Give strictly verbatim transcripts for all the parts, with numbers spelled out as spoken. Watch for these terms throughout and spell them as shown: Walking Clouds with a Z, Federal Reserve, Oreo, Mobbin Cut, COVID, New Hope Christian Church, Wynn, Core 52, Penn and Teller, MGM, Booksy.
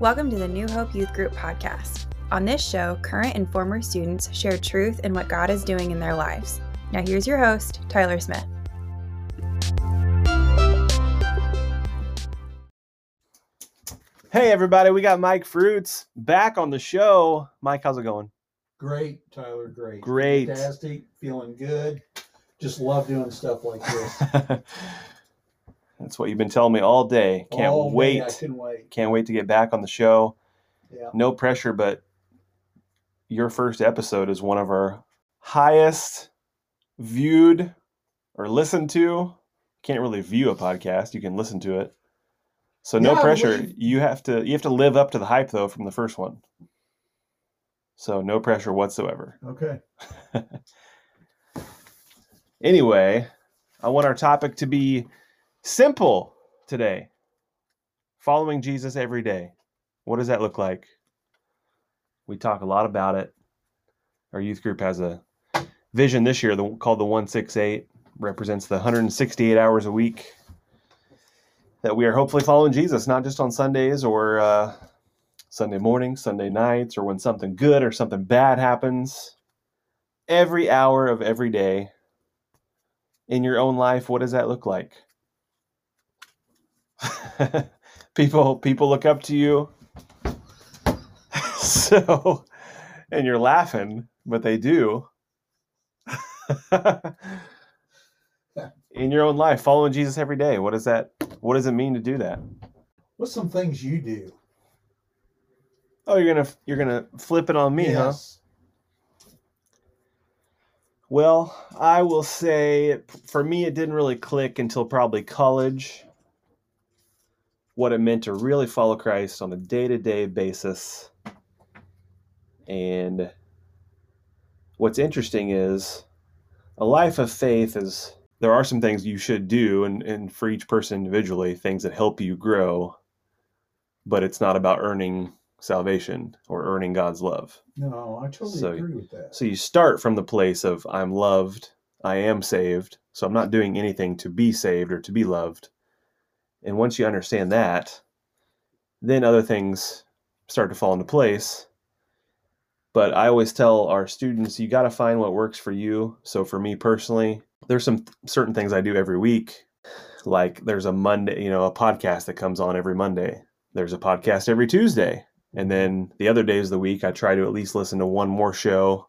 Welcome to the New Hope Youth Group podcast. On this show, current and former students share truth and what God is doing in their lives. Now here's your host, Tyler Smith. Hey everybody, we got Mike Fruits back on the show. Mike, how's it going? Great, Tyler, great. Great. Fantastic, feeling good. Just love doing stuff like this. That's what you've been telling me all day. Can't all wait. Day, I couldn't wait. Can't wait to get back on the show. Yeah. No pressure, but your first episode is one of our highest viewed or listened to. Can't really view a podcast. You can listen to it. So no yeah, pressure. Believe... You have to you have to live up to the hype though from the first one. So no pressure whatsoever. Okay. Anyway, I want our topic to be simple today. Following Jesus every day. What does that look like? We talk a lot about it. Our youth group has a vision this year called the one sixty-eight. Represents the one hundred sixty-eight hours a week that we are hopefully following Jesus, not just on Sundays or uh, Sunday mornings, Sunday nights, or when something good or something bad happens. Every hour of every day in your own life, what does that look like? People, people look up to you. So, and you're laughing, but they do. In your own life, following Jesus every day. What does that, what does it mean to do that? What's some things you do? Oh, you're going to, you're going to flip it on me, yes. Huh? Well, I will say for me, it didn't really click until probably college. What it meant to really follow Christ on a day-to-day basis. And what's interesting is a life of faith is, there are some things you should do and, and for each person individually, things that help you grow, but it's not about earning salvation or earning God's love. No, I totally so, agree with that. So you start from the place of I'm loved, I am saved, so I'm not doing anything to be saved or to be loved. And once you understand that, then other things start to fall into place. But I always tell our students, you got to find what works for you. So for me personally, there's some certain things I do every week. Like there's a Monday, you know, a podcast that comes on every Monday. There's a podcast every Tuesday. And then the other days of the week, I try to at least listen to one more show,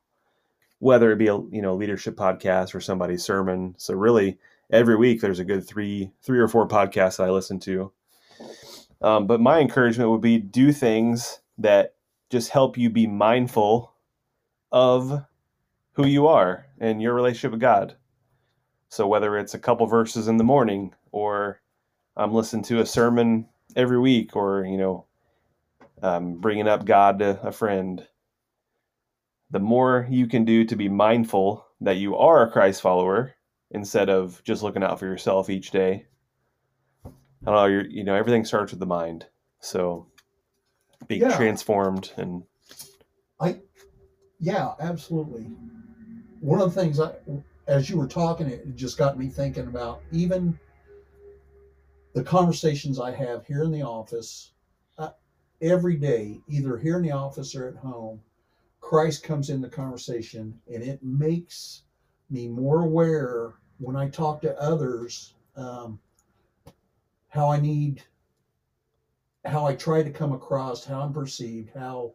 whether it be a, you know, leadership podcast or somebody's sermon. So really every week there's a good three, three or four podcasts that I listen to. Um, but my encouragement would be do things that just help you be mindful of who you are and your relationship with God. So whether it's a couple verses in the morning, or I'm listening to a sermon every week, or, you know, um, bringing up God to a friend, the more you can do to be mindful that you are a Christ follower instead of just looking out for yourself each day. I don't know, you're, you know, everything starts with the mind. So being yeah. transformed and. I, yeah, absolutely. One of the things I, as you were talking, it just got me thinking about even the conversations I have here in the office uh, every day, either here in the office or at home. Christ comes in the conversation, and it makes me more aware when I talk to others, um, how I need, how I try to come across, how I'm perceived, how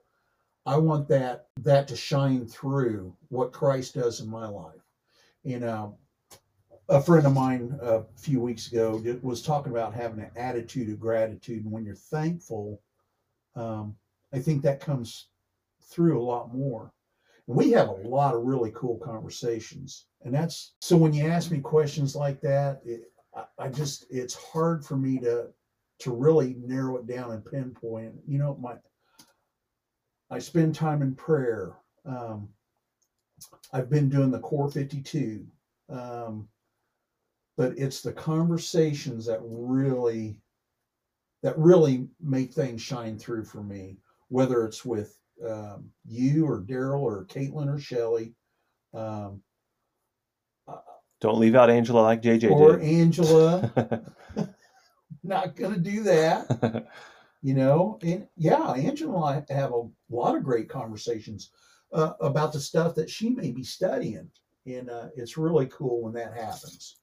I want that, that to shine through what Christ does in my life. You know, a friend of mine a few weeks ago was talking about having an attitude of gratitude. And when you're thankful, um, I think that comes through a lot more. And we have a lot of really cool conversations. And that's, so when you ask me questions like that, it, I, I just, it's hard for me to, to really narrow it down and pinpoint. You know, my, I spend time in prayer. Um, I've been doing the Core fifty-two, um, but it's the conversations that really, that really make things shine through for me, whether it's with um, you or Daryl or Caitlin or Shelley. Um, Don't leave out Angela like J J or did. Or Angela. Not going to do that. you know, and yeah, Angela and I have a lot of great conversations uh, about the stuff that she may be studying. And uh, it's really cool when that happens.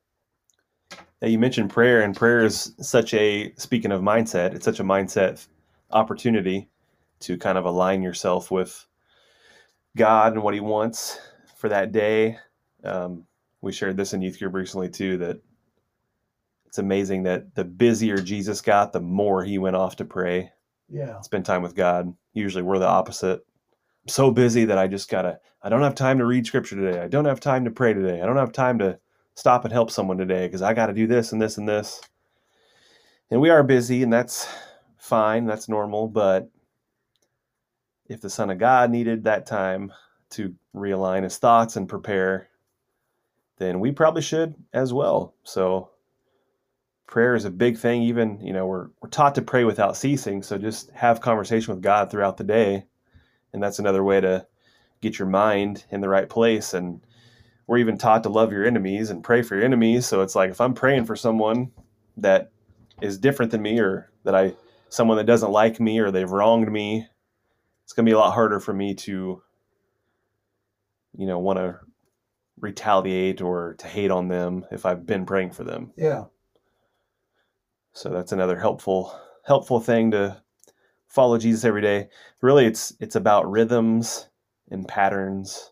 Now, you mentioned prayer, and prayer is such a, speaking of mindset, it's such a mindset opportunity to kind of align yourself with God and what he wants for that day. Um, we shared this in youth group recently too, that it's amazing that the busier Jesus got, the more he went off to pray. Yeah. Spend time with God. Usually we're the opposite. I'm so busy that I just gotta, I don't have time to read scripture today. I don't have time to pray today. I don't have time to stop and help someone today because I got to do this and this and this. And we are busy, and that's fine. That's normal. But if the Son of God needed that time to realign his thoughts and prepare, then we probably should as well. So prayer is a big thing. Even, you know, we're we're taught to pray without ceasing. So just have conversation with God throughout the day. And that's another way to get your mind in the right place. And we're even taught to love your enemies and pray for your enemies. So it's like, if I'm praying for someone that is different than me, or that I, someone that doesn't like me, or they've wronged me, it's going to be a lot harder for me to, you know, want to retaliate or to hate on them if I've been praying for them. Yeah. So that's another helpful, helpful thing to follow Jesus every day. Really, it's, it's about rhythms and patterns.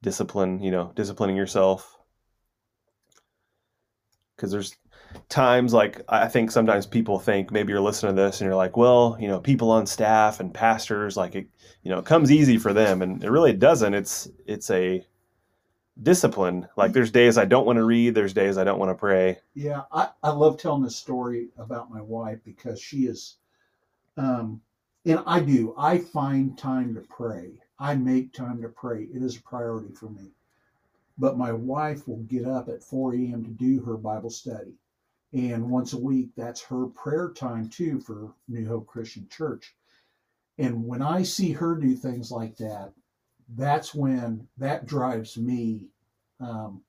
Discipline, you know, disciplining yourself. Because there's times, like, I think sometimes people think, maybe you're listening to this and you're like, well, you know, people on staff and pastors, like, it, you know, it comes easy for them. And it really doesn't. It's, it's a discipline. Like, there's days I don't want to read. There's days I don't want to pray. Yeah. I, I love telling this story about my wife, because she is, um, and I do, I find time to pray. I make time to pray. It is a priority for me. But my wife will get up at four a.m. to do her Bible study. And once a week, that's her prayer time too for New Hope Christian Church. And when I see her do things like that, that's when that drives me, um,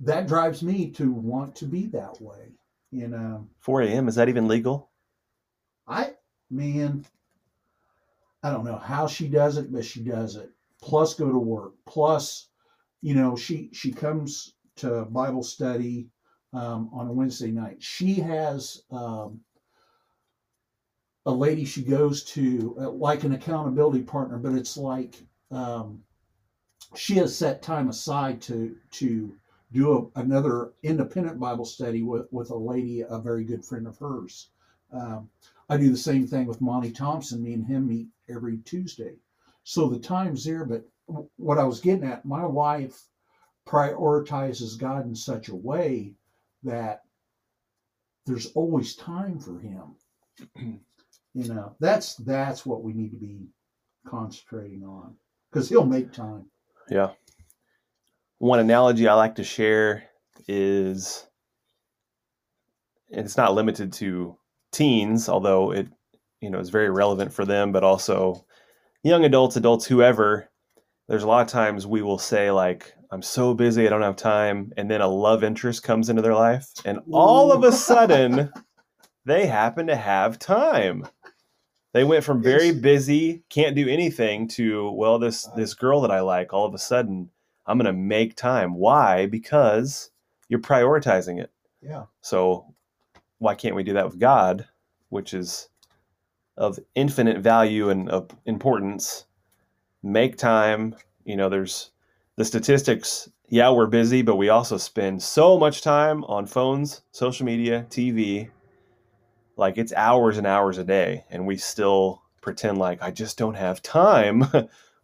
that drives me to want to be that way. And um, four a.m., is that even legal? I, man... I don't know how she does it, but she does it. Plus go to work. Plus, you know, she, she comes to Bible study um, on a Wednesday night. She has um, a lady she goes to, uh, like an accountability partner, but it's like um, she has set time aside to to do a, another independent Bible study with, with a lady, a very good friend of hers. Um, I do the same thing with Monty Thompson. Me and him meet every Tuesday. So the time's there, but what I was getting at, my wife prioritizes God in such a way that there's always time for him. You know, that's that's what we need to be concentrating on, because he'll make time. Yeah. One analogy I like to share is, and it's not limited to teens, although it, you know, is very relevant for them, but also young adults, adults, whoever. There's a lot of times we will say, like, I'm so busy, I don't have time. And then a love interest comes into their life, and all of a sudden they happen to have time. They went from very busy, can't do anything, to, well, this, this girl that I like, all of a sudden I'm going to make time. Why? Because you're prioritizing it. Yeah. So why can't we do that with God, which is of infinite value and of importance? Make time. You know, there's the statistics. Yeah, we're busy, but we also spend so much time on phones, social media, T V. Like, it's hours and hours a day. And we still pretend like, I just don't have time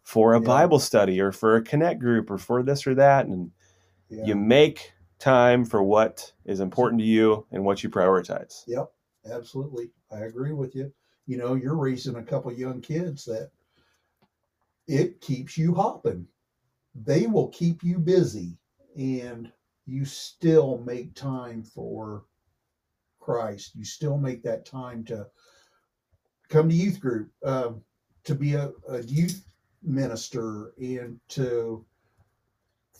for a yeah. Bible study, or for a connect group, or for this or that. And yeah. you make time for what is important to you and what you prioritize. Yep, absolutely. I agree with you. You know, you're raising a couple young kids that it keeps you hopping. They will keep you busy, and you still make time for Christ. You still make that time to come to youth group, uh, to be a, a youth minister, and to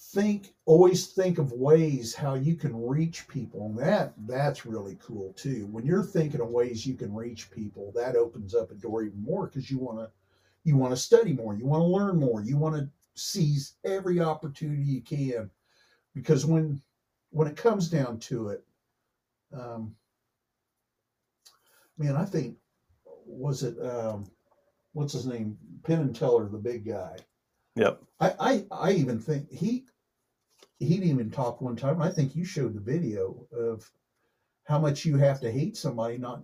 think, always think of ways how you can reach people. And that, that's really cool too. When you're thinking of ways you can reach people, that opens up a door even more, because you want to, you want to study more, you want to learn more, you want to seize every opportunity you can, because when, when it comes down to it, um, man, I think, was it, um, what's his name? Penn and Teller, the big guy. Yep. I, I, I even think he, he didn't even talk one time. I think you showed the video of how much you have to hate somebody not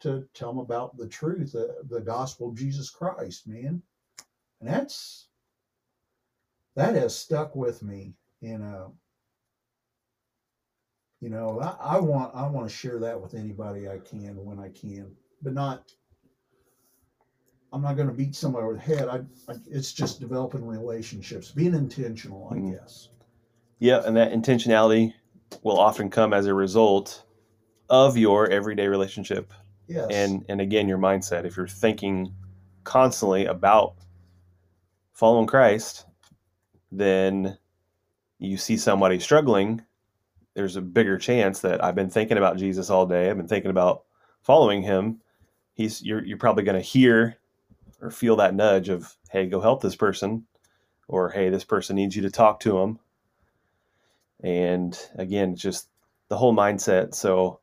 to tell them about the truth, uh, the gospel of Jesus Christ, man. And that's, that has stuck with me. And, uh, you know, I, I want, I want to share that with anybody I can when I can, but not, I'm not going to beat somebody over the head. I, I, it's just developing relationships, being intentional, I mm-hmm. guess. Yeah, and that intentionality will often come as a result of your everyday relationship. Yes. And, and again, your mindset. If you're thinking constantly about following Christ, then you see somebody struggling, there's a bigger chance that I've been thinking about Jesus all day. I've been thinking about following him. He's you're, you're probably going to hear or feel that nudge of, hey, go help this person, or hey, this person needs you to talk to them. And again, just the whole mindset. So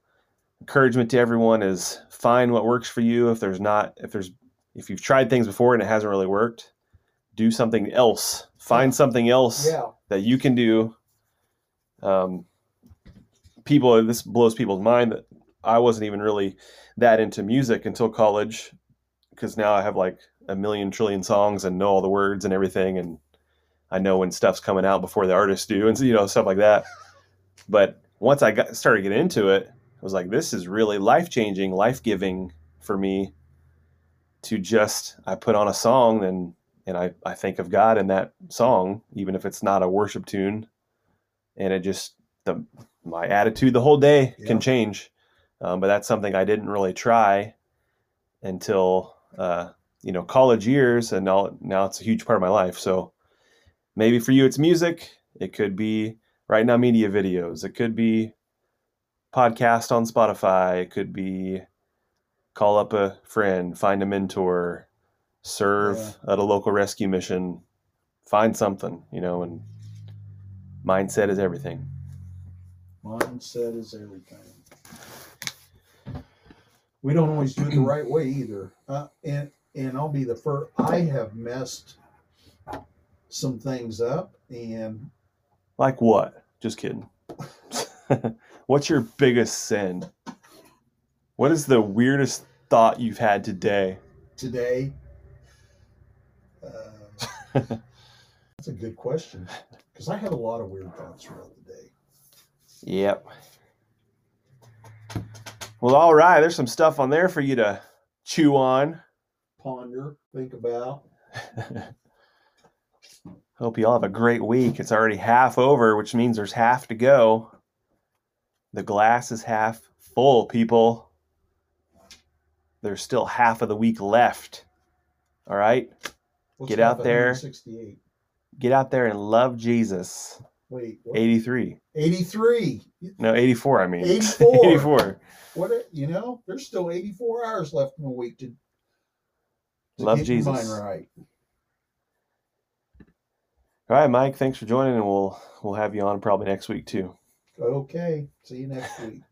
encouragement to everyone is find what works for you. If there's not, if there's, if you've tried things before and it hasn't really worked, do something else, find something else yeah. that you can do. Um, people, this blows people's mind that I wasn't even really that into music until college, because now I have like a million trillion songs and know all the words and everything. And I know when stuff's coming out before the artists do, and you know, stuff like that. But once I got started getting into it, I was like, this is really life-changing, life-giving for me to just, I put on a song and, and I, I think of God in that song, even if it's not a worship tune. And it just, the, my attitude the whole day yeah. can change. Um, but that's something I didn't really try until, uh, you know, college years, and now, now it's a huge part of my life. So maybe for you, it's music. It could be right now, media videos. It could be podcast on Spotify. It could be call up a friend, find a mentor, serve yeah. at a local rescue mission, find something, you know, and mindset is everything. Mindset is everything. We don't always do it the right way either. Uh, and, and I'll be the first, I have messed some things up. And like what? Just kidding. What's your biggest sin? What is the weirdest thought you've had today? Today? Uh, that's a good question, because I had a lot of weird thoughts throughout the day. Yep. Well, all right. There's some stuff on there for you to chew on, ponder, think about. Hope you all have a great week. It's already half over, which means there's half to go. The glass is half full, people. There's still half of the week left. All right. What's get out there. sixty-eight Get out there and love Jesus. Wait, what? eighty-three eighty-three No, eighty-four, I mean. eighty-four eighty-four What, a, you know, there's still eighty-four hours left in a week to, to love get Jesus. Your mind right. All right, Mike, thanks for joining, and we'll we'll have you on probably next week too. Okay. See you next week.